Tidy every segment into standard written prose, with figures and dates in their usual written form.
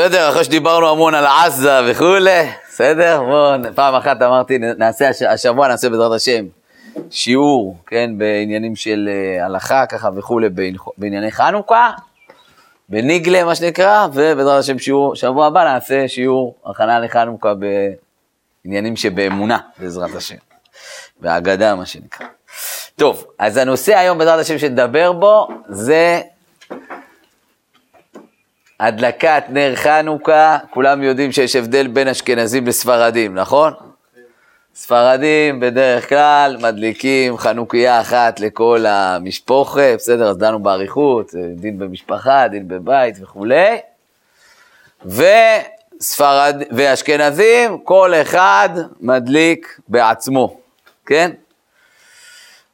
בסדר, אחרי שדיברנו המון על עזה וכולי, בסדר? פעם אחת אמרתי, נעשה השבוע, נעשה בעזרת השם, שיעור, כן, בעניינים של הלכה, ככה וכולי, בענייני חנוכה, בניגלה, מה שנקרא, ובעזרת השם שיעור, שבוע הבא נעשה שיעור הכנה לחנוכה בעניינים שבאמונה, בעזרת השם, בהגדה, מה שנקרא. טוב, אז הנושא היום בעזרת השם שנדבר בו, זה הדלקת נר חנוכה. כולם יודעים שיש הבדל בין אשכנזים לספרדים, נכון? ספרדים בדרך כלל מדליקים חנוכיה אחת לכל המשפחה, בסדר? אז דנו בעריכות, דין במשפחה, דין בבית וכולי. ואשכנזים כל אחד מדליק בעצמו, כן?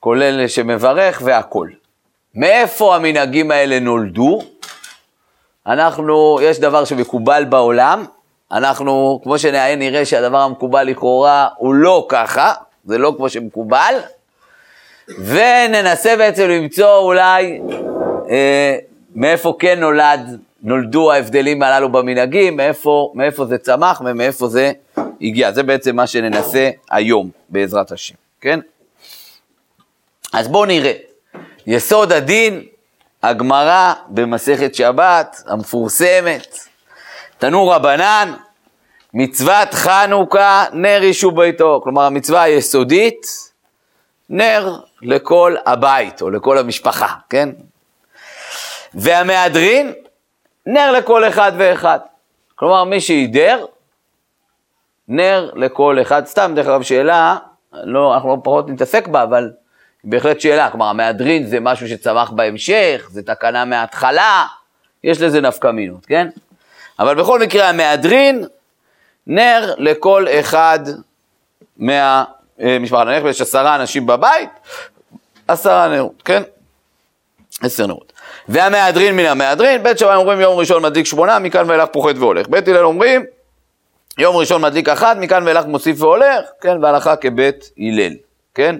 כולל שמברך והכל. מאיפה המנהגים האלה נולדו? יש דבר שמקובל בעולם, אנחנו, כמו שנראה שהדבר המקובל לכאורה הוא לא ככה, זה לא כמו שמקובל, וננסה בעצם למצוא אולי מאיפה כן נולדו ההבדלים הללו במנהגים, מאיפה זה צמח ומאיפה זה הגיע. זה בעצם מה שננסה היום בעזרת השם, כן? אז בואו נראה, יסוד הדין, הגמרא במסכת שבת המפורסמת, תנו רבנן, מצוות חנוכה נר ישו ביתו, כלומר המצווה היסודית, נר לכל הבית או לכל המשפחה, כן? והמהדרין, נר לכל אחד ואחד, כלומר מי שידר, נר לכל אחד. סתם דרך אגב שאלה, אנחנו לא פחות נתעסק בה, אבל בהחלט שאלה, כלומר המהדרין זה משהו שצמח בהמשך, זה תקנה מההתחלה, יש לזה נפקא מינות, כן? אבל בכל מקרה המהדרין, נר לכל אחד מהמשפחה. נניח יש 10 אנשים בבית, 10 נרות, כן? 10 נרות. והמהדרין מן המהדרין, בית שמאי אומרים יום ראשון מדליק 8, מכאן ואילך פוחת והולך. בית הלל אומרים יום ראשון מדליק 1, מכאן ואילך מוסיף והולך, כן? והלכה כבית הלל, כן?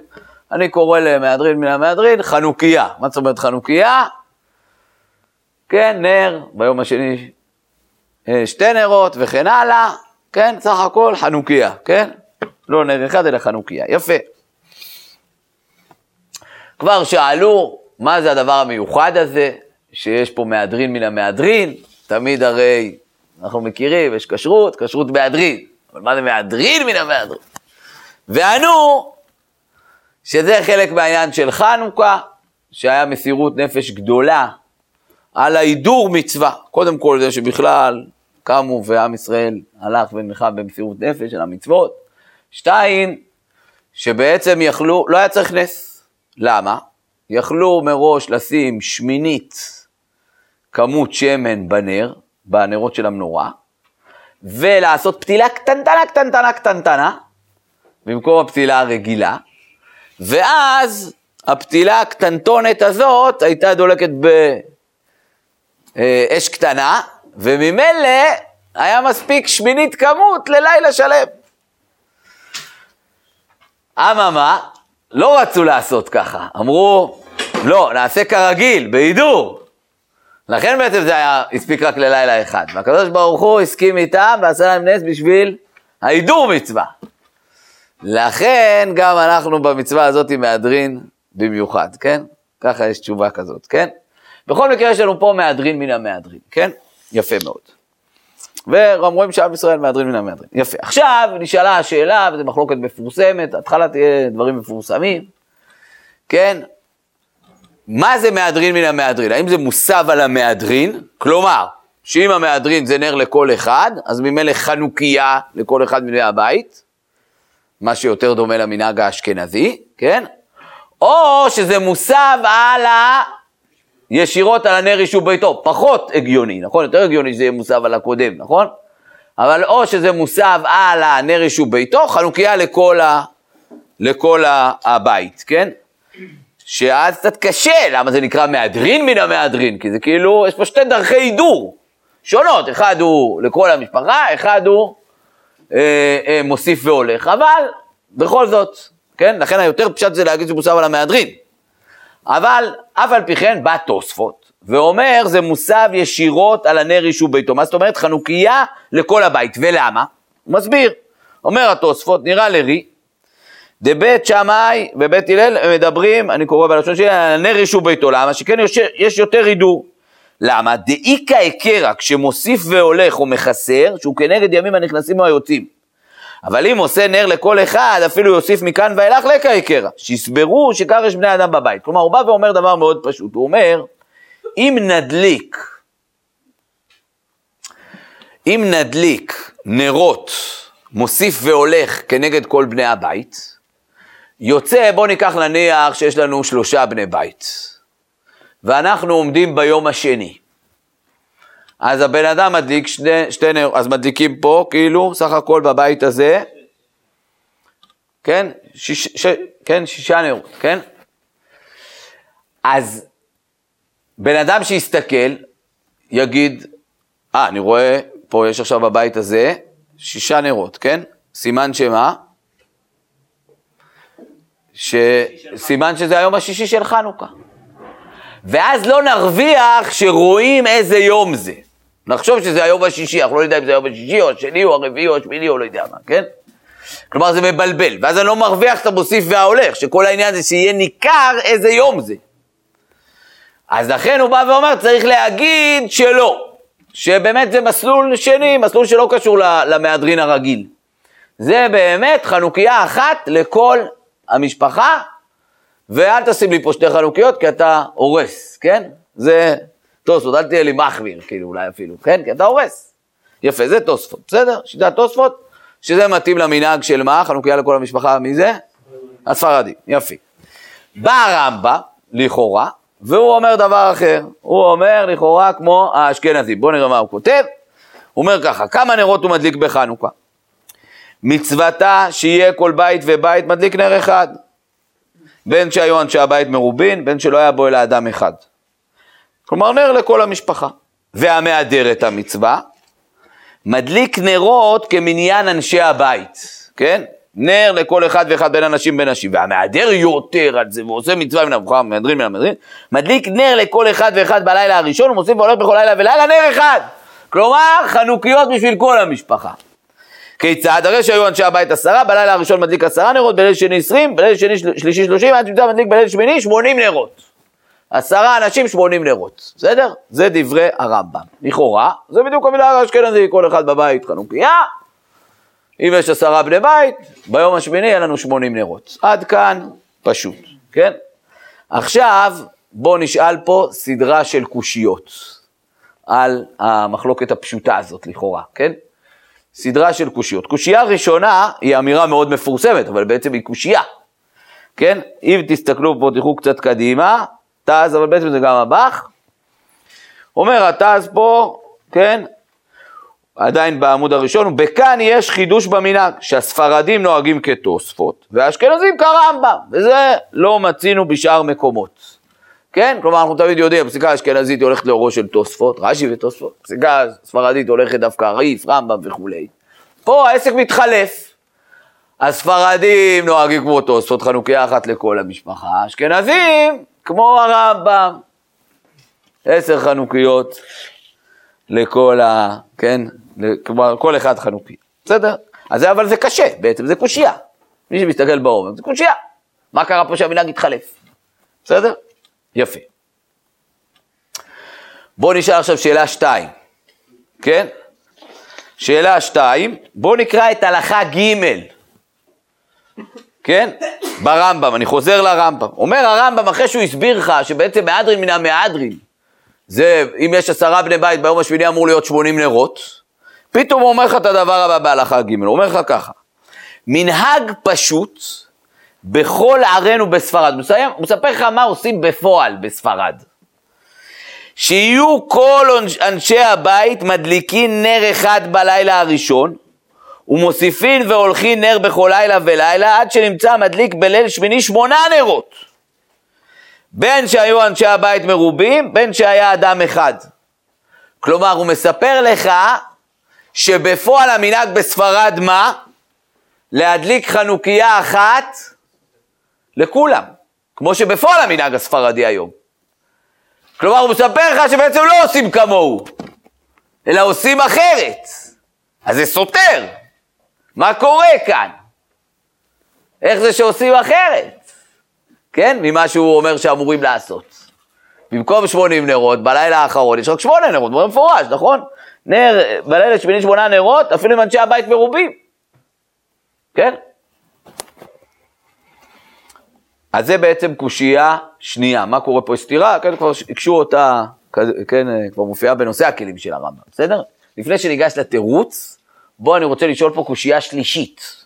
אני קורא למהדרין מן המהדרין, חנוכיה. מה זאת אומרת חנוכיה? כן, נר, ביום השני 2 נרות וכן הלאה, כן, סך הכל חנוכיה, כן? לא נר אחד אלא חנוכיה, יפה. כבר שאלו, מה זה הדבר המיוחד הזה, שיש פה מהדרין מן המהדרין? תמיד הרי, אנחנו מכירים, יש כשרות, כשרות מהדרין. אבל מה זה מהדרין מן המהדרין? וענו, שזה חלק מהעניין של חנוכה, שהיה מסירות נפש גדולה, על ההידור מצווה. קודם כל זה שבכלל קמו ועם ישראל הלך ונלחם במסירות נפש על המצוות. 2, שבעצם יכלו, לא היה צריך נס. למה? יכלו מראש לשים 1/8 כמות שמן בנר, בנרות של המנורה, ולעשות פתילה קטנטנה קטנטנה קטנטנה, במקום הפתילה הרגילה, ואז הפתילה הקטנטונת הזאת הייתה דולקת באש קטנה, וממילא היה מספיק 1/8 כמות ללילה שלם. אממה, לא רצו לעשות ככה, אמרו, לא, נעשה כרגיל, בהידור. לכן בעצם זה היה הספיק רק ללילה אחד, והקדוש ברוך הוא הסכים איתם ועשה להם נס בשביל ההידור מצווה. לכן גם אנחנו במצווה הזאת מהדרין במיוחד, כן? ככה יש תשובה כזאת, כן? בכל מקרה יש לנו פה מהדרין מן המהדרין, כן? יפה מאוד. ואומרים שעם ישראל מהדרין מן המהדרין, יפה. עכשיו נשאלה השאלה, וזו מחלוקת מפורסמת, התחלה תהיה דברים מפורסמים, כן? מה זה מהדרין מן המהדרין? האם זה מוסב על המהדרין? כלומר, שאם המהדרין זה נר לכל אחד, אז ממילא חנוכיה לכל אחד מבני הבית, מה שיותר דומה למנהג האשכנזי, כן? או שזה מוסב על ישירות על הנר ישו ביתו, פחות הגיוני, נכון? יותר הגיוני שזה יהיה מוסב על הקודם, נכון? אבל או שזה מוסב על הנר ישו ביתו, חנוכיה לכל הבית, כן? שאז קצת קשה, למה זה נקרא מהדרין מן המהדרין? כי זה כאילו, יש פה 2 דרכי הידור שונות, אחד הוא לכל המשפחה, אחד הוא מוסיף והולך, אבל בכל זאת, כן? לכן היותר פשט זה להגיד שמוסב על המהדרין. אבל אף על פי כן בא תוספות ואומר זה מוסב ישירות על הנר יישוב ביתו. מה זאת אומרת? חנוכיה לכל הבית. ולמה? הוא מסביר. אומר התוספות, נראה לרי, דבית שמאי ובית הלל מדברים, אני קורא בלשון שלי, על הנר יישוב ביתו. למה? שכן יש יותר הידור. למה? דאיקה הכרה, כשמוסיף והולך או מחסר, שהוא כנגד ימים הנכנסים והיוצאים. אבל אם עושה נר לכל אחד, אפילו יוסיף מכאן ואילך לקה הכרה, שיסברו שכך יש בני אדם בבית. כלומר, הוא בא ואומר דבר מאוד פשוט, הוא אומר, אם נדליק נרות מוסיף והולך כנגד כל בני הבית, יוצא, בוא ניקח לניח שיש לנו 3 בני בית, ואנחנו עומדים ביום השני. אז הבן אדם מדליק שתי נרות, אז מדליקים פה, כאילו, סך הכל בבית הזה, כן? 6 נרות, כן? אז בן אדם שיסתכל, יגיד, אני רואה, פה יש עכשיו בבית הזה, 6 נרות, כן? סימן שמה? סימן שזה היום השישי של חנוכה. ואז לא נרוויח שרואים איזה יום זה. נחשוב שזה היום השישי, אנחנו לא יודע אם זה היום השישי, או השני, או הרביעי, או השמיני, או לא יודע מה, כן? כלומר זה מבלבל, ואז אני לא מרוויח את המוסיף וההולך, שכל העניין זה שיהיה ניכר איזה יום זה. אז לכן הוא בא ואומר, צריך להגיד שלא, שבאמת זה מסלול שני, מסלול שלא קשור למהדרין הרגיל. זה באמת חנוכיה אחת לכל המשפחה, ואל תשים לי פה 2 חנוכיות, כי אתה הורס, כן? זה תוספות, אל תהיה לי מחמיר, כאילו אולי אפילו, כן? כי אתה הורס. יפה, זה תוספות, בסדר? שיטת תוספות, שזה מתאים למנהג של מה? חנוכיה לכל המשפחה, מי זה? הספרדי, יפה. בא הרמב"ם, לכאורה, והוא אומר דבר אחר. הוא אומר לכאורה כמו האשכנזי. בואו נראה מה הוא כותב. הוא אומר ככה, כמה נרות הוא מדליק בחנוכה? מצוותה שיהיה כל בית ובית מדליק נר אחד. בין שהיו אנשי הבית מרובין, בין שלא היה בו אלא אדם אחד. כלומר, נר לכל המשפחה. והמאדר את המצווה, מדליק נרות כמניין אנשי הבית. כן? נר לכל אחד ואחד בין אנשים בין נשים. והמאדר יותר על זה, ועושה מצווה מן המבחר, מהדרין מן המדרין, מדליק נר לכל אחד ואחד בלילה הראשון, ומוסיף והולך בכל לילה ולילה נר אחד. כלומר, חנוכיות בשביל כל המשפחה. כיצד? הרי שהיו אנשי הבית 10, בלילה הראשון מדליק 10 נרות, בליל שני 20, בליל שני 30, עד שמצא מדליק בליל שמיני 80 נרות. 10 אנשים 80 נרות, בסדר? זה דברי הרמב"ם. לכאורה, זה בדיוק המילה האשכנזי, כל אחד בבית חנוכיה, אם יש 10 בני בית, ביום השמיני יהיה לנו 80 נרות. עד כאן פשוט, כן? עכשיו בוא נשאל פה סדרה של קושיות, על המחלוקת הפשוטה הזאת לכאורה, כן? סדרה של קושיות. קושייה ראשונה היא אמירה מאוד מפורסמת, אבל בעצם היא קושייה. כן? אם תסתכלו פה, תלכו קצת קדימה, תז, אבל בעצם זה גם הבח. אומר התז פה, כן? עדיין בעמוד הראשון, בכאן יש חידוש במנהג, שהספרדים נוהגים כתוספות, והאשכנזים כרמב"ם, וזה לא מצינו בשאר מקומות. כן? כלומר, אנחנו תמיד יודעים, פסיקה אשכנזית הולכת לאורו של תוספות, רש"י ותוספות, פסיקה ספרדית הולכת דווקא ריף, רמב"ם וכולי. פה העסק מתחלף. הספרדים נוהגים כמו תוספות, חנוכיה אחת לכל המשפחה, אשכנזים כמו הרמב"ם. 10 חנוכיות לכל כן? כלומר, כל אחד חנוכי. בסדר? אז אבל זה קשה, בעצם זה קושייה. מי שמסתכל בעומק, זה קושייה. מה קרה פה שהמנהג התחלף? בסדר? יפה. בואו נשאל עכשיו שאלה 2, כן? שאלה 2, בואו נקרא את הלכה ג', כן? ברמב"ם, אני חוזר לרמב"ם. אומר הרמב"ם אחרי שהוא הסביר לך, שבעצם מהדרין מן המהדרין, זה אם יש 10 בני בית ביום השמיני אמור להיות 80 נרות, פתאום הוא אומר לך את הדבר הבא בהלכה ג', הוא אומר לך ככה, מנהג פשוט, בכל ערנו בספרד, הוא מספר לך מה עושים בפועל בספרד. שיהיו כל אנשי הבית מדליקים נר אחד בלילה הראשון, ומוסיפים והולכים נר בכל לילה ולילה, עד שנמצא מדליק בליל שמיני 8 נרות. בין שהיו אנשי הבית מרובים, בין שהיה אדם אחד. כלומר, הוא מספר לך שבפועל המנהג בספרד מה? להדליק חנוכיה אחת, לכולם, כמו שבפועל המנהג הספרדי היום. כלומר, הוא מספר לך שבעצם לא עושים כמוהו, אלא עושים אחרת. אז זה סותר. מה קורה כאן? איך זה שעושים אחרת? כן? ממה שהוא אומר שאמורים לעשות. במקום 80 נרות, בלילה האחרון יש רק 8 נרות, מורה מפורש, נכון? נר, בלילה 8 נרות, אפילו עם אנשי הבית מרובים. כן? אז זה בעצם קושייה שנייה. מה קורה פה? הסתירה, כן, כבר הקשו אותה, כן, כבר מופיעה בנושא הכלים של הרמב"ם, בסדר? לפני שניגש לתירוץ, בוא אני רוצה לשאול פה קושייה שלישית.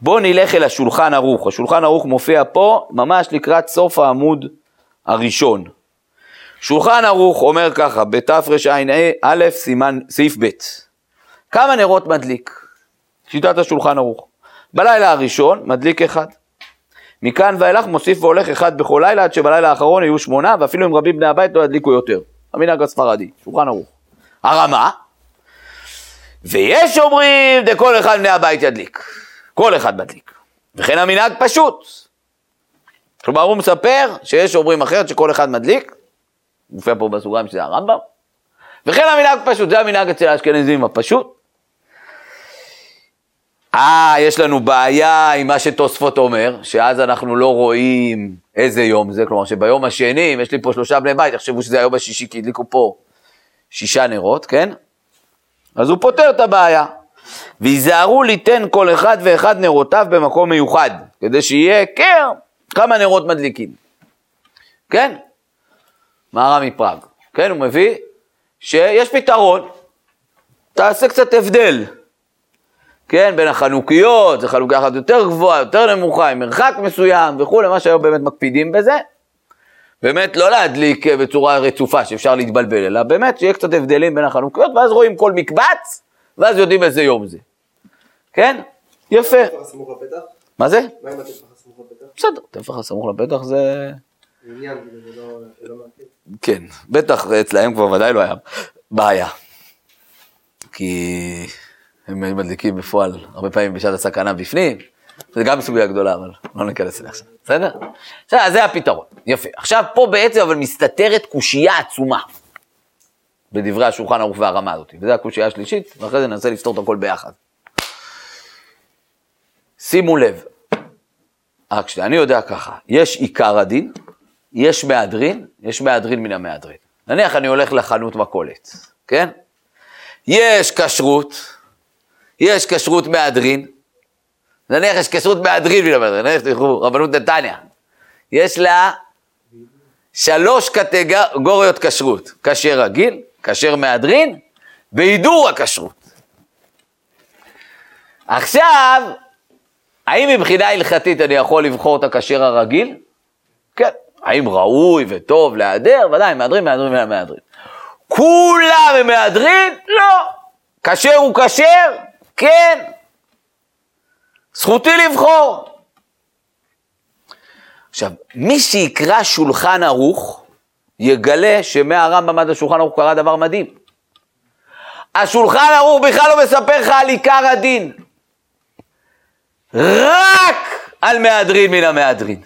בוא נלך אל השולחן ערוך. השולחן ערוך מופיע פה, ממש לקראת סוף העמוד הראשון. שולחן ערוך אומר ככה, בתרע"א סימן סעיף ב', כמה נרות מדליק? שיטת השולחן ערוך. בלילה הראשון מדליק אחד. מכאן ואילך מוסיף והולך אחד בכל לילה, עד שבלילה האחרון יהיו 8, ואפילו אם רבים בני הבית לא ידליקו יותר. המנהג הספרדי, שולחן ערוך. הרמה, ויש אומרים, כל אחד בני הבית ידליק. כל אחד מדליק. וכן המנהג פשוט. כלומר, הוא מספר שיש אומרים אחרת שכל אחד מדליק, מופיע פה בסוגריים שזה הרמב"ם, וכן המנהג פשוט, זה המנהג אצל האשכנזים הפשוט. יש לנו בעיה עם מה שתוספות אומר, שאז אנחנו לא רואים איזה יום זה, כלומר שביום השני, אם יש לי פה 3 בני בית, תחשבו שזה היום השישי, כי הדליקו פה 6 נרות, כן? אז הוא פותר את הבעיה. ויזהרו ליתן כל אחד ואחד נרותיו במקום מיוחד, כדי שיהיה היכר כמה נרות מדליקים. כן? מהר"ם מפראג. כן, הוא מביא שיש פתרון, תעשה קצת הבדל. כן, בין החנוכיות, זה חנוכיה אחת יותר גבוהה, יותר נמוכה, עם מרחק מסוים וכו', מה שהיום באמת מקפידים בזה. באמת לא להדליק בצורה רצופה שאפשר להתבלבל, אלא באמת שיהיה קצת הבדלים בין החנוכיות, ואז רואים כל מקבץ, ואז יודעים איזה יום זה. כן? יפה. טפח הסמוך לפתח? מה זה? מה עם הטפח הסמוך לפתח? בסדר, טפח הסמוך לפתח זה... עניין, זה לא מעקב. כן, בטח אצלהם כבר ודאי לא היה בעיה. כי הם מדליקים בפועל הרבה פעמים בשעת הסכנה בפנים, זה גם סוגיה גדולה, אבל לא ניכנס אליה עכשיו. בסדר? בסדר, זה הפתרון. יפה. עכשיו פה בעצם אבל מסתתרת קושייה עצומה. בדברי השולחן ערוך והרמה הזאת. וזו הקושייה השלישית, ואחרי זה ננסה לפתור את הכל ביחד. שימו לב. רק שנייה, אני יודע ככה. יש עיקר הדין, יש מהדרין, יש מהדרין מן המהדרין. נניח אני הולך לחנות מכולת, כן? יש כשרות מהדרין. נניח יש כשרות מהדרין מן המהדרין. נניח תלכו רבנות נתניה. יש לה 3 קטגוריות כשרות, כשר רגיל, כשר מהדרין, והידור הכשרות. עכשיו, האם מבחינה הלכתית אני יכול לבחור את הכשר הרגיל? כן. האם ראוי וטוב להיעדר? ודאי, מהדרין, מהדרין, מהדרין. כולם הם מהדרין? לא. כשר הוא כשר? כן. זכותי לבחור. עכשיו, מי שיקרא שולחן ערוך, יגלה שמהרמב"ם עד השולחן ערוך קרה דבר מדהים. השולחן ערוך בכלל לא מספר לך על עיקר הדין. רק על מהדרין מן המהדרין.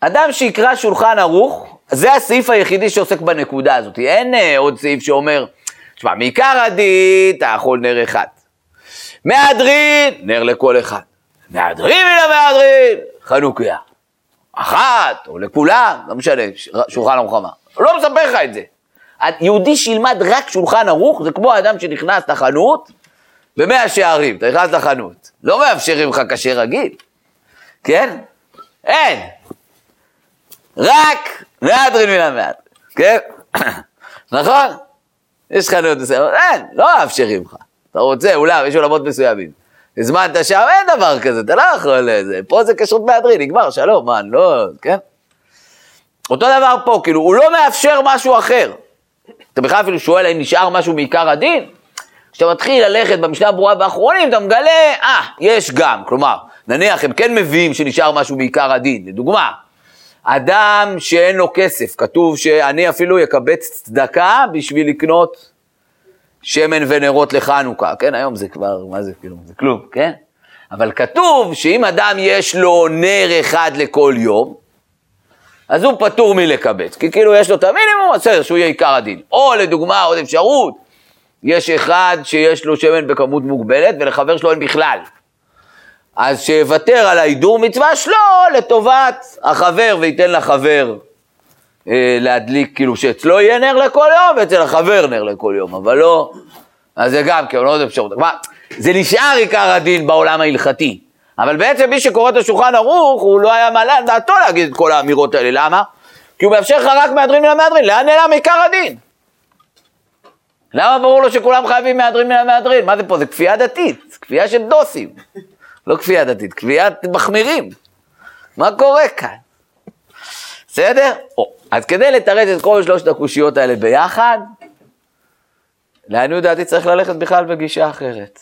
אדם שיקרא שולחן ערוך, זה הסעיף היחידי שעוסק בנקודה הזאת. אין עוד סעיף שאומר, תשמע, מעיקר הדין, תאכול נר אחד. מהדרין, נר לכל אחד. מהדרין מן המהדרין, חנוכיה. אחת, או לכולם, לא משנה, שולחן ערוך מה. לא מספר לך את זה. יהודי שילמד רק שולחן ערוך, זה כמו האדם שנכנס לחנות, ב100 שערים, אתה נכנס לחנות. לא מאפשרים לך כשר רגיל. כן? אין. רק מהדרין מן המהדרין. כן? נכון? יש חנות מסוימת. אין, לא מאפשרים לך. אתה רוצה, אולי, יש עולמות מסוימים. הזמנת שם, אין דבר כזה, אתה לא יכול איזה, פה זה כשרות מהדרין, נגמר, שלום, מה, לא, כן? אותו דבר פה, כאילו, הוא לא מאפשר משהו אחר. אתה בכלל אפילו שואל, האם נשאר משהו מעיקר הדין? כשאתה מתחיל ללכת במשנה ברורה באחרונים, אתה מגלה, יש גם, כלומר, נניח, הם כן מביאים שנשאר משהו מעיקר הדין, לדוגמה, אדם שאין לו כסף, כתוב שאני אפילו יקבץ צדקה בשביל לקנות, שמן ונרות לחנוכה, כן, היום זה כבר, מה זה כלום, זה כלום, כן? אבל כתוב שאם אדם יש לו נר אחד לכל יום, אז הוא פטור מלקבץ, כי כאילו יש לו את המינימום, בסדר, שהוא יהיה עיקר הדין. או לדוגמה, עוד אפשרות, יש אחד שיש לו שמן בכמות מוגבלת, ולחבר שלו אין בכלל. אז שיוותר על ההידור מצווה שלו לטובת החבר, וייתן לחבר להדליק, כאילו שאצלו יהיה נר לכל יום, ואצל החבר נר לכל יום, אבל לא, אז זה גם, כאילו, עוד אפשרות. כלומר, זה נשאר עיקר הדין בעולם ההלכתי. אבל בעצם מי שקורא את השולחן ערוך, הוא לא היה מעלה דעתו להגיד את כל האמירות האלה. למה? כי הוא מאפשר לך רק מהדרין מן המהדרין. לאן נעלם עיקר הדין? למה ברור לו שכולם חייבים מהדרין מן המהדרין? מה זה פה? זה כפייה דתית. כפייה של דוסים. לא כפייה דתית, כפיית מחמירים. מה קורה כאן? בסדר? אז כדי לתרץ את כל שלושת הקושיות האלה ביחד, לעניות דעתי צריך ללכת בכלל בגישה אחרת.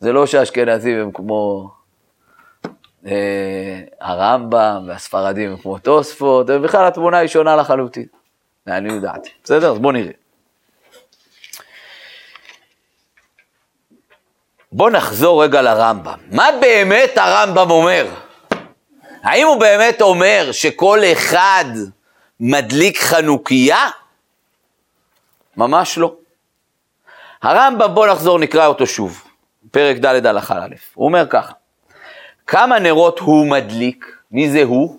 זה לא שהאשכנזים הם כמו הרמב"ם והספרדים הם כמו תוספות, ובכלל התמונה היא שונה לחלוטין. אני יודעת. בסדר? אז בואו נראה. בואו נחזור רגע לרמב"ם. מה באמת הרמב"ם אומר? האם הוא באמת אומר שכל אחד מדליק חנוכיה? ממש לא. הרמב"ם, בואו נחזור, נקרא אותו שוב. פרק ד' הלכה א', הוא אומר ככה, כמה נרות הוא מדליק, מי זה הוא?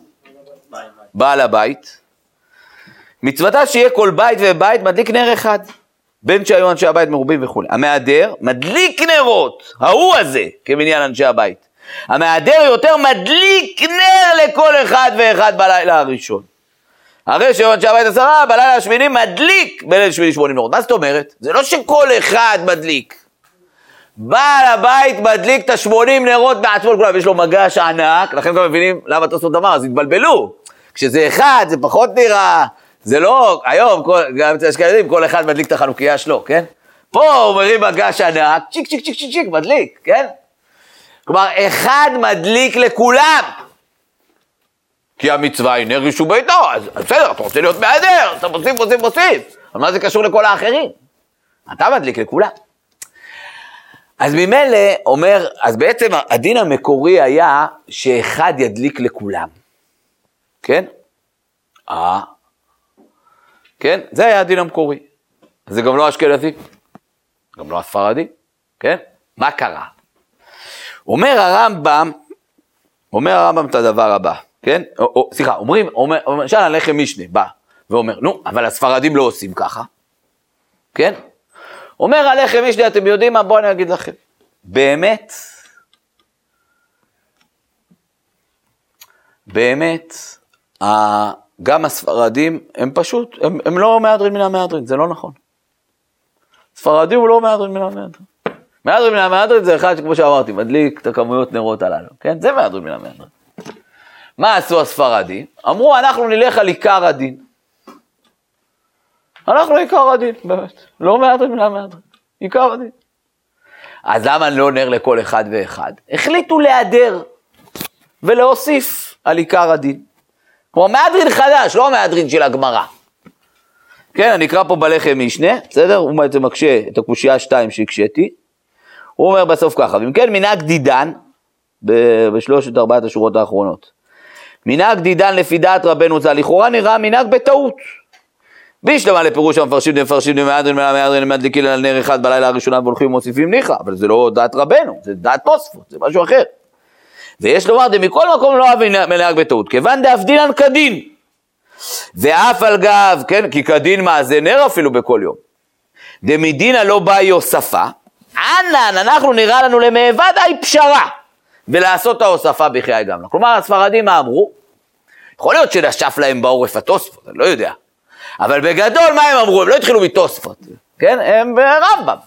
בעל הבית. מצוותה שיהיה כל בית ובית מדליק נר אחד, בין שהיו אנשי הבית מרובים וכו'. המהדר מדליק נרות, ההוא הזה, כמניין אנשי הבית. המהדר יותר מדליק נר לכל אחד ואחד בלילה הראשון. הרי שהיו אנשי הבית 10, בלילה השמיני מדליק בליל שמיני 80 נרות. מה זאת אומרת? זה לא שכל אחד מדליק. בעל הבית מדליק את 80 נרות בעצמו, כולם יש לו מגש ענק, לכם גם מבינים למה תוספות אמר, אז התבלבלו. כשזה אחד, זה פחות נראה, זה לא, היום, גם אצל האשכנזים, כל אחד מדליק את החנוכיה שלו, כן? פה הוא מרים מגש ענק, צ'יק, צ'יק, צ'יק, צ'יק, מדליק, כן? כלומר, אחד מדליק לכולם. כי המצווה היא נר רישו ביתו, אז בסדר, אתה רוצה להיות מהדר, אתה מוסיף, מוסיף, מוסיף. אבל מה זה קשור לכל האחרים? אתה מדליק לכולם. אז ממילא אומר, אז בעצם הדין המקורי היה שאחד ידליק לכולם. כן? כן? זה היה הדין המקורי. זה גם לא אשכנזי, גם לא הספרדי. כן? מה קרה? אומר הרמב"ם את הדבר הבא. כן? סליחה, אומרים, שאלה לכם משנה, בא ואומר, נו, אבל הספרדים לא עושים ככה. כן? אומר עליכם, יש לי, אתם יודעים מה? בואו אני אגיד לכם. באמת, גם הספרדים, הם פשוט, הם לא מהדרין מן המהדרין, זה לא נכון. ספרדי הוא לא מהדרין מן המהדרין. מהדרין מן המהדרין זה אחד שכמו שאמרתי, מדליק את הכמויות נרות הללו, כן? זה מהדרין מן המהדרין. מה עשו הספרדים? אמרו, אנחנו נלך על עיקר הדין. אנחנו עיקר הדין, באמת. לא מהדרין, לא מהדרין. עיקר הדין. אז למה לא נר לכל אחד ואחד? החליטו להיעדר ולהוסיף על עיקר הדין. כמו מהדרין חדש, לא מהדרין של הגמרא. כן, אני אקרא פה בלחם משנה, בסדר? הוא בעצם מקשה את הקושייה 2 שהקשיתי. הוא אומר בסוף ככה, ואם כן מנהג דידן, בשלושת ארבעת השורות האחרונות. מנהג דידן לפי דעת רבנו ז"ל, לכאורה נראה מנהג בטעות. בישלמה לפירוש המפרשים למפרשים למהדרין ולמהדרין למדליקין על נר אחד בלילה הראשונה והולכים ומוסיפים ניחא, אבל זה לא דעת רבנו, זה דעת תוספות, זה משהו אחר. ויש לומר, מכל מקום לא מנהג בטעות, כיוון דאבדינן כדין. ואף על גב, כן, כי כדין מה, זה נר אפילו בכל יום. דמדינא לא באה הוספה, אנן, אנחנו נראה לנו למעבד אי פשרה, ולעשות ההוספה בחיי גמלא. כלומר, הספרדים אמרו, יכול להיות שנשף להם בעורף התוספות, אני לא יודע. אבל בגדול מה הם אמרו? הם לא התחילו מתוספות, כן? הם ברמב"ם.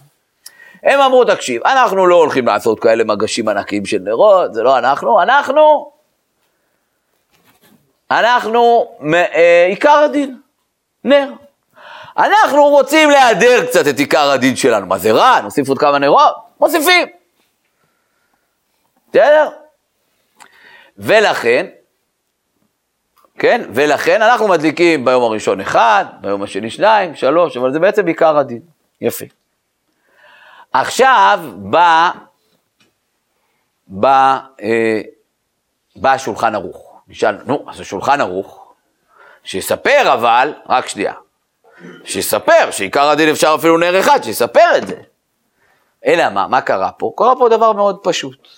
הם אמרו, תקשיב, אנחנו לא הולכים לעשות כאלה מגשים ענקיים של נרות, זה לא אנחנו, עיקר הדין, נר. אנחנו רוצים להיעדר קצת את עיקר הדין שלנו, מה זה רע? נוסיף עוד כמה נרות? מוסיפים. בסדר? ולכן, כן? ולכן אנחנו מדליקים ביום הראשון 1, ביום השני 2, 3, אבל זה בעצם עיקר הדין. יפה. עכשיו בא שולחן ערוך. נשאל, נו, אז השולחן ערוך שיספר אבל, רק שנייה. שיספר, שעיקר הדין אפשר אפילו נר אחד, שיספר את זה. אלא מה, מה קרה פה? קרה פה דבר מאוד פשוט.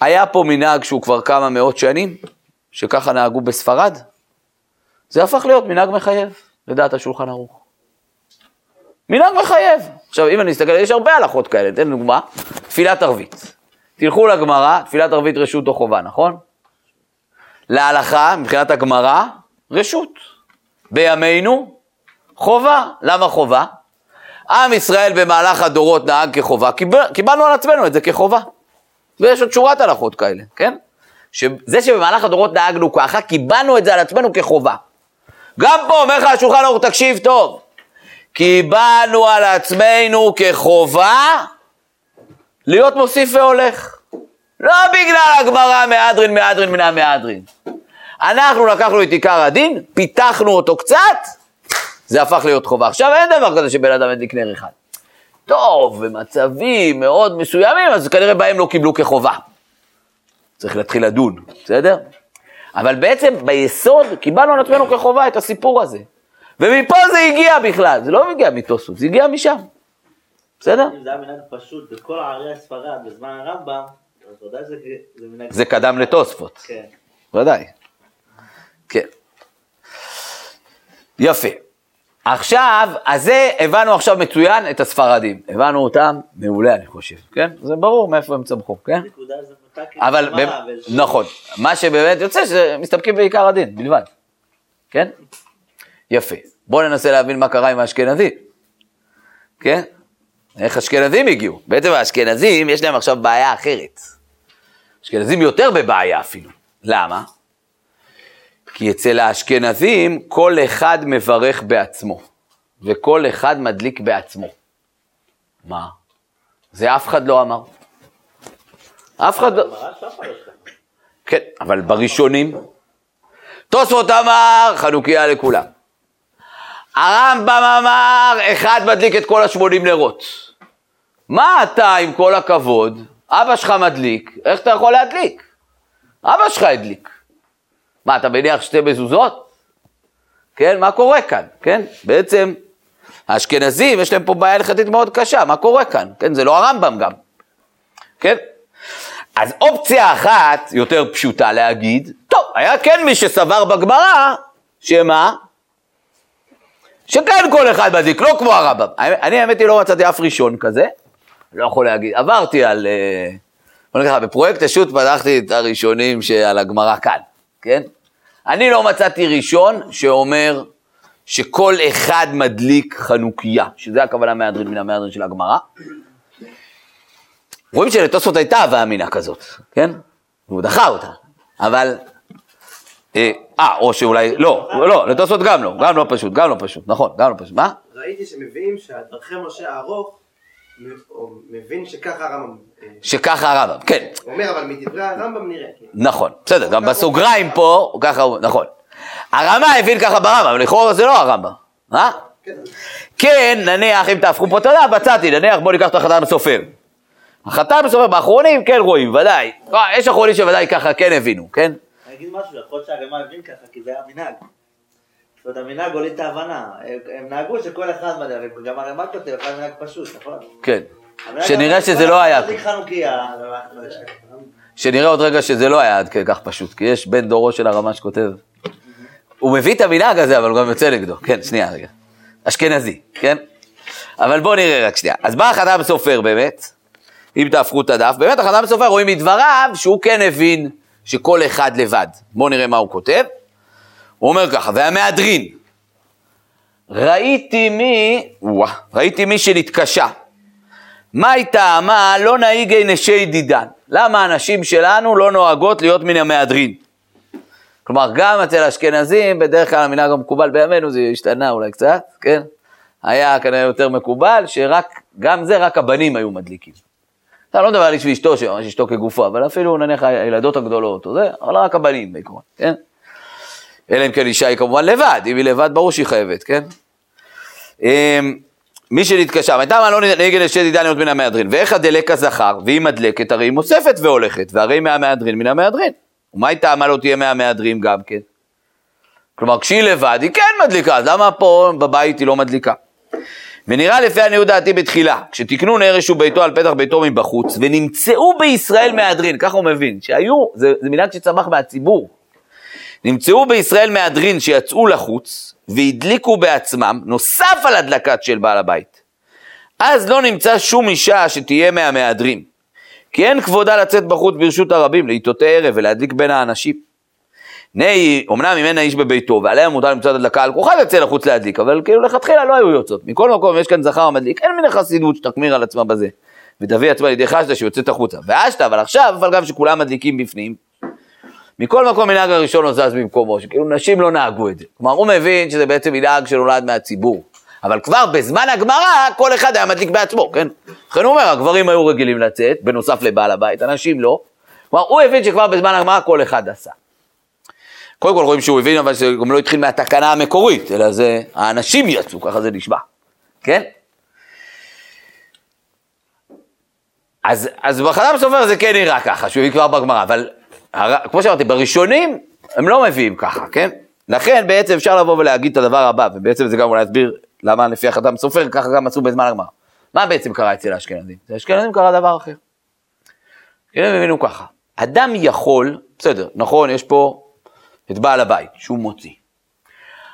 היה פה מנהג שהוא כבר כמה מאות שנים, שככה נהגו בספרד. זה הפך להיות מנהג מחייב, לדעת השולחן ערוך. מנהג מחייב. עכשיו, אם אני אסתכל, יש הרבה הלכות כאלה, תן דוגמה, תפילת ערבית. תלכו לגמרא, תפילת ערבית רשות או חובה, נכון? להלכה, מבחינת הגמרא, רשות. בימינו, חובה. למה חובה? עם ישראל במהלך הדורות נהג כחובה, קיבלנו על עצמנו את זה כחובה. ויש עוד שורת הלכות כאלה, כן? זה שבמהלך הדורות נהגנו ככה, קיבלנו את זה על עצמנו כחובה. גם פה אומר לך השולחן ערוך, תקשיב טוב. קיבלנו על עצמנו כחובה להיות מוסיף והולך. לא בגלל הגמרא מהדרין מן המהדרין. אנחנו לקחנו את עיקר הדין, פיתחנו אותו קצת, זה הפך להיות חובה. עכשיו אין דבר כזה שבן אדם ידליק נר אחד. טוב, במצבים מאוד מסוימים, אז כנראה בהם לא קיבלו כחובה. צריך להתחיל לדון, בסדר? אבל בעצם ביסוד קיבלנו על עצמנו כחובה את הסיפור הזה. ומפה זה הגיע בכלל, זה לא הגיע מתוספות, זה הגיע משם. בסדר? אם זה היה מנהג פשוט בכל ערי הספרד בזמן הרמב"ם, אז ודאי זה מנהג... זה קדם לתוספות. כן. ודאי. כן. יפה. עכשיו, אז זה הבנו עכשיו מצוין את הספרדים. הבנו אותם מעולה, אני חושב. כן? זה ברור מאיפה הם צמחו, כן? נקודה זה מותק... אבל... נכון. מה שבאמת יוצא שמסתפקים בעיקר הדין, בלבד. כן? יפה. בואו ננסה להבין מה קרה עם האשכנזים. כן? איך אשכנזים הגיעו? בעצם האשכנזים יש להם עכשיו בעיה אחרת. אשכנזים יותר בבעיה אפילו. למה? כי אצל האשכנזים כל אחד מברך בעצמו. וכל אחד מדליק בעצמו. מה? זה אף אחד לא אמר. אף אחד לא... כן, אבל בראשונים. תוספות אמר חנוכיה לכולם. הרמב"ם אמר, אחד מדליק את כל 80 נרות. מה אתה, עם כל הכבוד, אבא שלך מדליק, איך אתה יכול להדליק? אבא שלך הדליק. מה, אתה מניח שתי מזוזות? כן, מה קורה כאן? כן, בעצם, האשכנזים, יש להם פה בעיה הלכתית מאוד קשה, מה קורה כאן? כן, זה לא הרמב"ם גם. כן? אז אופציה אחת, יותר פשוטה להגיד, טוב, היה כן מי שסבר בגמרא, שמה? שכן כל אחד מדליק, לא כמו הרמב"ם. אני האמת היא לא מצאתי אף ראשון כזה, לא יכול להגיד, עברתי על, בפרויקט השו"ת פתחתי את הראשונים שעל הגמרא כאן, כן? אני לא מצאתי ראשון שאומר שכל אחד מדליק חנוכיה, שזה הכוונה מהדרין מן המהדרין של הגמרא. רואים שלתוספות הייתה והאמינה כזאת, כן? והוא דחה אותה, אבל... או שאולי, לא, לתוספות גם לא פשוט, נכון, גם לא פשוט, מה? ראיתי שמביאים שדרכי משה הארוך, מבין שככה הרמב"ם. שככה הרמב"ם, כן. הוא אומר, אבל מדברי הרמב"ם נראה. נכון, בסדר, גם בסוגריים פה, ככה הוא, נכון. הרמב"ם הבין ככה ברמב"ם, אבל לכאורה זה לא הרמב"ם, אה? כן, נניח, אם תהפכו פה, אתה יודע, מצאתי, נניח, בוא ניקח את החתן הסופר. החתן הסופר, באחרונים כן רואים, ודאי. יש אחרונים שוודאי ככה כן הבינו, כן? להגיד משהו, יכול להיות שהרמ"א הבין ככה, כי זה היה מנהג. זאת אומרת, המנהג הוליד את ההבנה. הם נהגו שכל אחד מדבר, וגם הרמ"א כותב, אחד מנהג פשוט, נכון? כן. שנראה שזה לא היה... שנראה עוד רגע שזה לא היה עד כך פשוט, כי יש בן דורו של הרמ"א שכותב. הוא מביא את המנהג הזה, אבל הוא גם יוצא נגדו. כן, שנייה רגע. אשכנזי, כן? אבל בואו נראה רק שנייה. אז בא החת"ם סופר באמת, אם תהפכו את הדף, באמת החת"ם סופר רואים מדבריו שהוא כן הבין שכל אחד לבד. בואו נראה מה הוא כותב. הוא אומר ככה, והמהדרין. ראיתי מי שנתקשה. מה הייתה, מה לא נהיגי נשי דידן. למה הנשים שלנו לא נוהגות להיות מן המהדרין? כלומר, גם אצל אשכנזים, בדרך כלל המנהג המקובל בימינו, זה השתנה אולי קצת, כן? היה כנראה יותר מקובל, שגם זה רק הבנים היו מדליקים. אתה לא מדבר על איש ואשתו, שיש אשתו כגופה, אבל אפילו נניח הילדות הגדולות או זה, אבל רק הבנים בעיקרון, כן? אלא אם כן אישה היא כמובן לבד, אם היא לבד ברור שהיא חייבת, כן? מי שנתקשה, הייתה מה לא נהיגי נשי דידן מן המהדרין, ואיך הדלק הזכר, והיא מדלקת, הרי היא מוספת והולכת, והרי מהמהדרין מן המהדרין. ומה הייתה מה לא תהיה מהמהדרין גם כן? כלומר, כשהיא לבד, היא כן מדליקה, אז למה פה בבית היא לא מדליקה? ונראה לפי עניות דעתי בתחילה, כשתקנו נרש וביתו על פתח ביתו מבחוץ, ונמצאו בישראל מהדרין, ככה הוא מבין, שהיו, זה מנהג שצמח מהציבור, נמצאו בישראל מהדרין שיצאו לחוץ, והדליקו בעצמם, נוסף על הדלקת של בעל הבית. אז לא נמצא שום אישה שתהיה מהמהדרין, כי אין כבודה לצאת בחוץ ברשות הרבים, לעיתות הערב ולהדליק בין האנשים. נהי, אמנם ממנה איש בביתו, ועליה מותר למצוא הדלקה על כוחה יצא לחוץ להדליק, אבל כאילו לכתחילה לא היו יוצאות. מכל מקום יש כאן זכר המדליק, אין מן החסידות שתחמיר על עצמה בזה, ותביא עצמה לידי חשדה שיוצאת החוצה. והשתה, אבל עכשיו, אבל גם שכולם מדליקים בפנים, מכל מקום מנהג הראשון לא זז במקומו, שכאילו נשים לא נהגו את זה. כלומר, הוא מבין שזה בעצם מנהג שנולד מהציבור, אבל כבר בזמן הגמרא, כל אחד היה מדליק בעצמו, כן? לכן הוא אומר, הגברים היו רגילים לצאת, בנוסף לבעל הבית, הנשים לא. כלומר, הוא הבין שכבר בזמן הגמרא כל אחד עשה. קודם כל רואים שהוא הבין, אבל זה גם לא התחיל מהתקנה המקורית, אלא זה, האנשים יצאו, ככה זה נשמע, כן? אז בחדם סופר זה כן נראה ככה, שהוא הביא כבר בגמרא, אבל כמו שאמרתי, בראשונים הם לא מביאים ככה, כן? לכן בעצם אפשר לבוא ולהגיד את הדבר הבא, ובעצם זה גם אולי להסביר למה לפי החדם סופר, ככה גם עשו בזמן הגמרא. מה בעצם קרה אצל האשכנזים? האשכנזים קרה דבר אחר. כן, הם הבינו ככה, אדם יכול, בסדר, נכון, יש פה את בעל הבית, שהוא מוציא.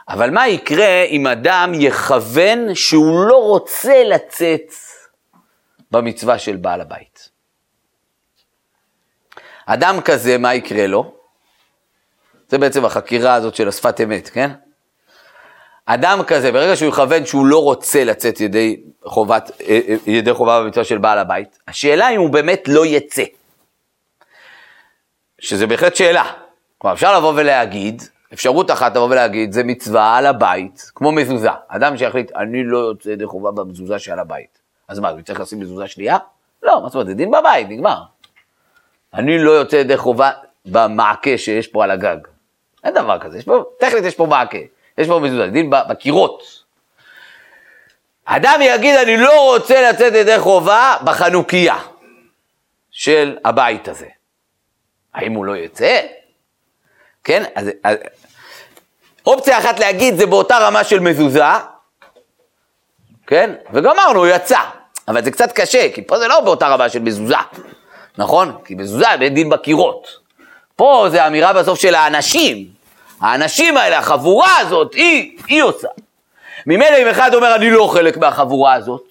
אבל מה יקרה אם אדם יכוון שהוא לא רוצה לצאת במצווה של בעל הבית? אדם כזה, מה יקרה לו? זה בעצם החקירה הזאת של השפת אמת, כן? אדם כזה, ברגע שהוא יכוון שהוא לא רוצה לצאת ידי חובה במצווה של בעל הבית, השאלה אם הוא באמת לא יצא. שזה בהחלט שאלה. כלומר, אפשר לבוא ולהגיד, אפשרות אחת לבוא ולהגיד, זה מצווה על הבית, כמו מזוזה. אדם שיחליט, אני לא יוצא ידי חובה במזוזה שעל הבית. אז מה, הוא צריך לשים מזוזה שנייה? לא, מה זאת אומרת, זה דין בבית, נגמר. אני לא יוצא ידי חובה במעקה שיש פה על הגג. אין דבר כזה, טכנית יש פה מעקה, יש פה מזוזה, דין בקירות. אדם יגיד, אני לא רוצה לצאת ידי חובה בחנוכיה של הבית הזה. האם הוא לא יצא? כן? אז אופציה אחת להגיד זה באותה רמה של מזוזה, כן? וגמרנו, הוא יצא. אבל זה קצת קשה, כי פה זה לא באותה רמה של מזוזה, נכון? כי מזוזה זה דין בקירות. פה זה אמירה בסוף של האנשים. האנשים האלה, החבורה הזאת, היא עושה. ממילא אם אחד אומר, אני לא חלק מהחבורה הזאת,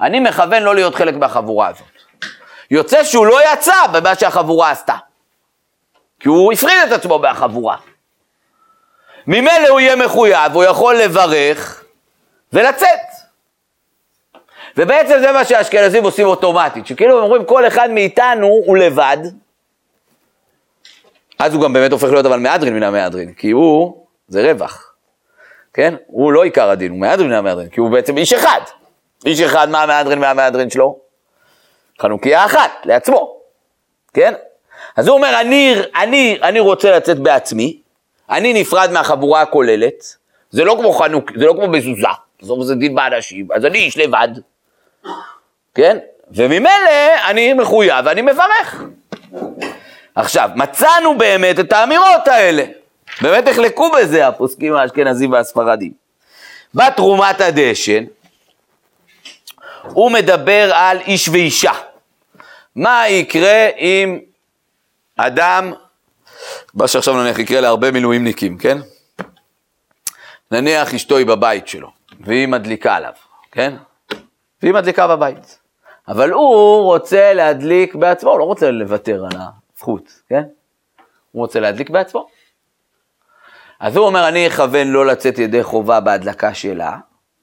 אני מכוון לא להיות חלק מהחבורה הזאת. יוצא שהוא לא יצא במה שהחבורה עשתה. כי הוא הפריד את עצמו מהחבורה. ממילא הוא יהיה מחויב, הוא יכול לברך ולצאת. ובעצם זה מה שהאשכנזים עושים אוטומטית, שכאילו הם אומרים כל אחד מאיתנו הוא לבד, אז הוא גם באמת הופך להיות אבל מהדרין מן המהדרין, כי הוא, זה רווח, כן? הוא לא עיקר הדין, הוא מהדרין מן המהדרין, כי הוא בעצם איש אחד. איש אחד, מה המהדרין מהמהדרין שלו? חנוכיה אחת, לעצמו, כן? אז הוא אומר, אני רוצה לצאת בעצמי, אני נפרד מהחבורה הכוללת, זה לא כמו חנוק, זה לא כמו מזוזה, זה דין באנשים, אז אני איש לבד, כן? וממילא אני מחויב, ואני מברך. עכשיו, מצאנו באמת את האמירות האלה, באמת החלקו בזה הפוסקים האשכנזים והספרדים. בתרומת הדשן, הוא מדבר על איש ואישה. מה יקרה אם אדם, מה שעכשיו נניח יקרה להרבה מילואימניקים, כן? נניח אשתו היא בבית שלו, והיא מדליקה עליו, כן? והיא מדליקה בבית. אבל הוא רוצה להדליק בעצמו, הוא לא רוצה לוותר על הזכות, כן? הוא רוצה להדליק בעצמו. אז הוא אומר, אני אכוון לא לצאת ידי חובה בהדלקה שלה,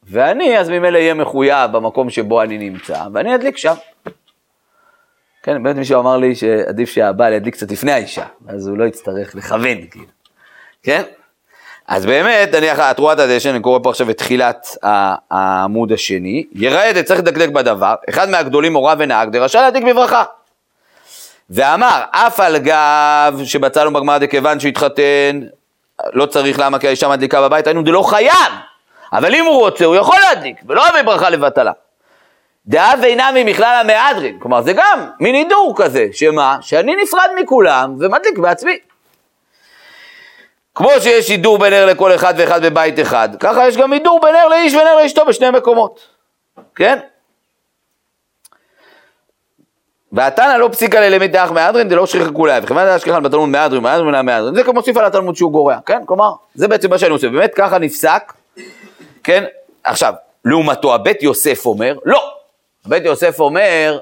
ואני אז ממילא יהיה מחויב במקום שבו אני נמצא, ואני אדליק שם. כן, באמת מישהו אמר לי שעדיף שהבעל ידליק קצת לפני האישה, אז הוא לא יצטרך לכוון, כאילו. כן? אז באמת, נניח, את רואה את הדשן, אני קורא פה עכשיו את תחילת העמוד השני, יראה, צריך לדקדק בדבר, אחד מהגדולים מורה ונהג, דרשה להדליק בברכה. ואמר, אף על גב שבצלנו בגמרא דכיוון שהתחתן, לא צריך למה כי האישה מדליקה בבית, היינו, זה לא חייב, אבל אם הוא רוצה, הוא יכול להדליק, ולא אוהב ברכה לבטלה. דעה ואינמי מכלל המהדרין, כלומר זה גם מין הידור כזה, שאני נפרד מכולם ומדליק בעצמי. כמו שיש הידור בין נר לכל אחד ואחד בבית אחד, ככה יש גם הידור בין נר לאיש ונר לאשתו בשני מקומות, כן? והתנא לא פסיקה ללמד דאח מהדרין, זה לא שכיח כולה, וכיוון זה השכיח על בתלמוד מהדרין, מהדרין, זה כמו מוסיף על התלמוד שהוא גורע, כן? כלומר, זה בעצם מה שאני עושה, באמת ככה נפסק, כן? עכשיו, לעומתו, הבית יוסף אומר, לא, הבית יוסף אומר,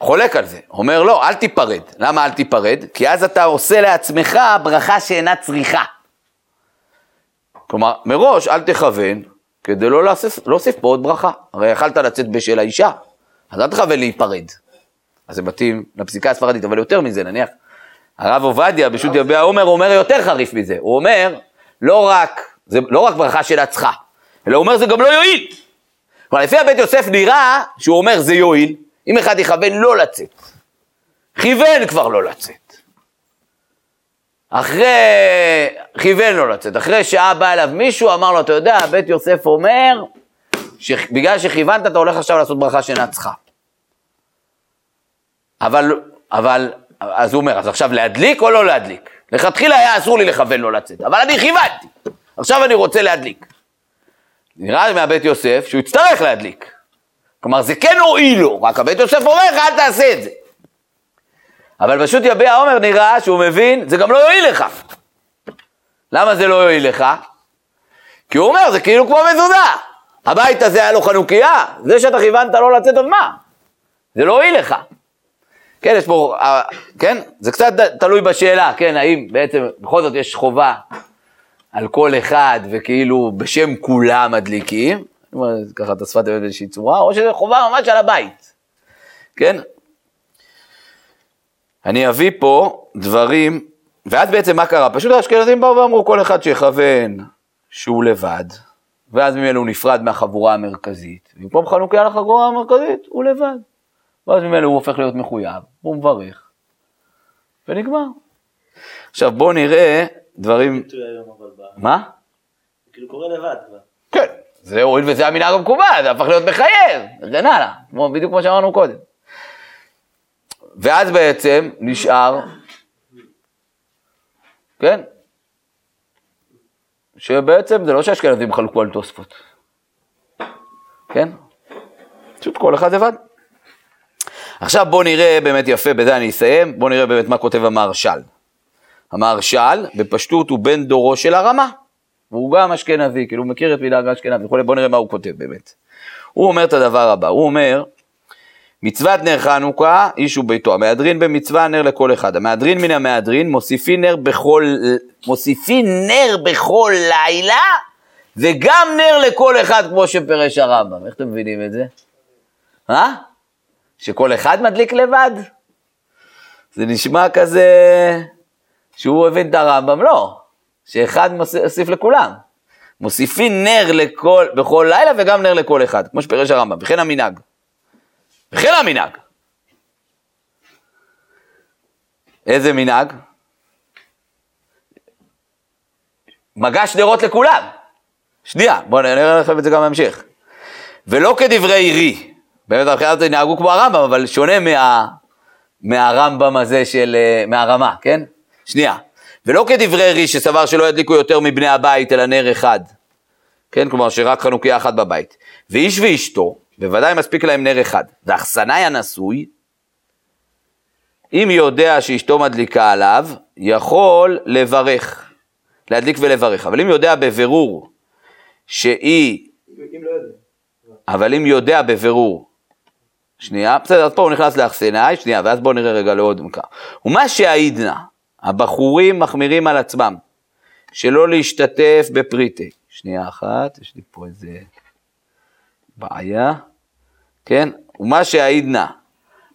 חולק על זה, אומר לא, אל תיפרד. למה אל תיפרד? כי אז אתה עושה לעצמך ברכה שאינה צריכה. כלומר, מראש אל תכוון, כדי לא להוסיף פה עוד ברכה. הרי יכלת לצאת בשל האישה, אז אל תכוון להיפרד. אז זה מתאים לפסיקה הספרדית, אבל יותר מזה נניח. הרב עובדיה בשו"ת יביע אומר, הוא אומר יותר חריף מזה. הוא אומר, זה לא רק ברכה שאינה צריכה, אלא הוא אומר זה גם לא יועיל. כלומר, לפי הבית יוסף נראה שהוא אומר זה יועיל, אם אחד יכוון לא לצאת, כיוון כבר לא לצאת. אחרי שעה בא אליו מישהו, אמר לו, אתה יודע, בית יוסף אומר, בגלל שכיוונת אתה הולך עכשיו לעשות ברכה שאינה צריכה. אז הוא אומר, אז עכשיו להדליק או לא להדליק? לכתחילה היה אסור לי לכוון לא לצאת, אבל אני כיוונתי. עכשיו אני רוצה להדליק. נראה מהבית יוסף שהוא יצטרך להדליק. כלומר, זה כן הועיל לו, רק הבית יוסף אומר, אל תעשה את זה. אבל פשוט יביע אומר נראה שהוא מבין, זה גם לא יועיל לך. למה זה לא יועיל לך? כי הוא אומר, זה כאילו כמו מזוזה. הבית הזה היה לו חנוכיה, זה שאתה כיוונת לא לצאת עוד מה? זה לא יועיל לך. כן, יש פה, כן? זה קצת תלוי בשאלה, כן, האם בעצם, בכל זאת יש חובה על כל אחד, וכאילו בשם כולם מדליקים, ככה את השפת באמת באיזושהי צורה, או שזה חובה ממש על הבית, כן? אני אביא פה דברים, ואז בעצם מה קרה? פשוט האשכנזים באו ואמרו כל אחד שיכוון שהוא לבד, ואז ממנו הוא נפרד מהחבורה המרכזית, במקום חנוכיה לחבורה המרכזית, הוא לבד, ואז ממנו הוא הופך להיות מחויב, הוא מברך, ונגמר. עכשיו בואו נראה דברים... מה? זה כאילו קורה לבד כבר. כן. זה הוריד וזה המנהג המקובל, זה הפך להיות מחייב, זה נעלה, בדיוק כמו שאמרנו קודם. ואז בעצם נשאר, כן, שבעצם זה לא שהאשכנזים חלקו על תוספות, כן, פשוט כל אחד לבד. עכשיו בוא נראה באמת יפה, בזה אני אסיים, בוא נראה באמת מה כותב המהרש"ל. המהרש"ל בפשטות הוא בן דורו של הרמה. והוא גם אשכנזי, כאילו הוא מכיר את מנהג אשכנזי, בוא נראה מה הוא כותב באמת. הוא אומר את הדבר הבא, הוא אומר, מצוות נר חנוכה, איש וביתו, המהדרין במצווה נר לכל אחד, המהדרין מן המהדרין, מוסיפים נר בכל לילה, וגם נר לכל אחד, כמו שפרש הרמב"ם. איך אתם מבינים את זה? שכל אחד מדליק לבד? זה נשמע כזה, שהוא הבין את הרמב"ם, לא. שאחד מוסיף לכולם, מוסיפים נר בכל לילה וגם נר לכל אחד, כמו שפרש הרמב"ם, וכן המנהג. איזה מנהג? מגש נרות לכולם. שנייה, בואו נראה לכם את זה גם בהמשך. ולא כדברי עירי, באמת הבחינות נהגו כמו הרמב"ם, אבל שונה מהרמב"ם הזה של, מהרמה, כן? שנייה. ולא כדברי ריש שסבר שלא ידליקו יותר מבני הבית, אלא נר אחד. כן, כלומר שרק חנוכיה אחת בבית. ואיש ואשתו, בוודאי מספיק להם נר אחד. והאכסנאי הנשוי, אם יודע שאשתו מדליקה עליו, יכול לברך. להדליק ולברך. אבל אם יודע בבירור שהיא... שנייה, בסדר, אז פה הוא נכנס לאכסנאי, שנייה, ואז בואו נראה רגע לעוד מכה. ומה שהעידנה, הבחורים מחמירים על עצמם, שלא להשתתף בפריטי. שנייה אחת, יש לי פה איזה בעיה, כן? ומה שהעידנה,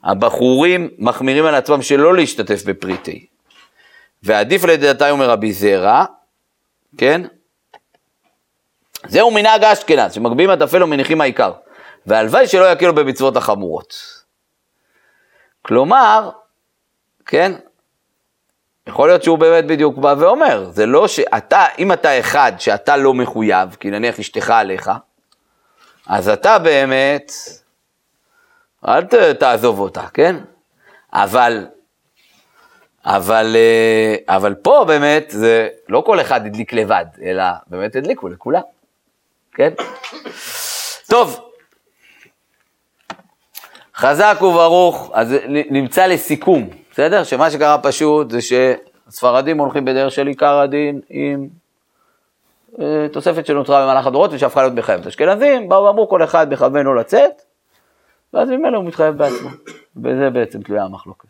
הבחורים מחמירים על עצמם שלא להשתתף בפריטי. ועדיף לדעתי אומר רבי זרע, כן? זהו מנהג אשכנז, שמגביהים הטפל ומניחים העיקר, והלוואי שלא יקלו במצוות החמורות. כלומר, כן? יכול להיות שהוא באמת בדיוק בא ואומר, זה לא שאתה, אם אתה אחד שאתה לא מחויב, כי נניח אשתך עליך, אז אתה באמת, אל תעזוב אותה, כן? אבל אבל פה באמת זה לא כל אחד הדליק לבד, אלא באמת הדליקו לכולם. כן? טוב. חזק וברוך, אז נמצא לסיכום, בסדר? שמה שקרה פשוט זה שהספרדים הולכים בדרך של עיקר הדין עם תוספת שנותרה במהלך הדורות ושהפכה להיות מחייבת. האשכנזים באו ואמרו כל אחד מכוון לא לצאת, ואז ממילא הוא מתחייב בעצמו. וזה בעצם תלויה המחלוקת.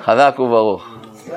חזק וברוך.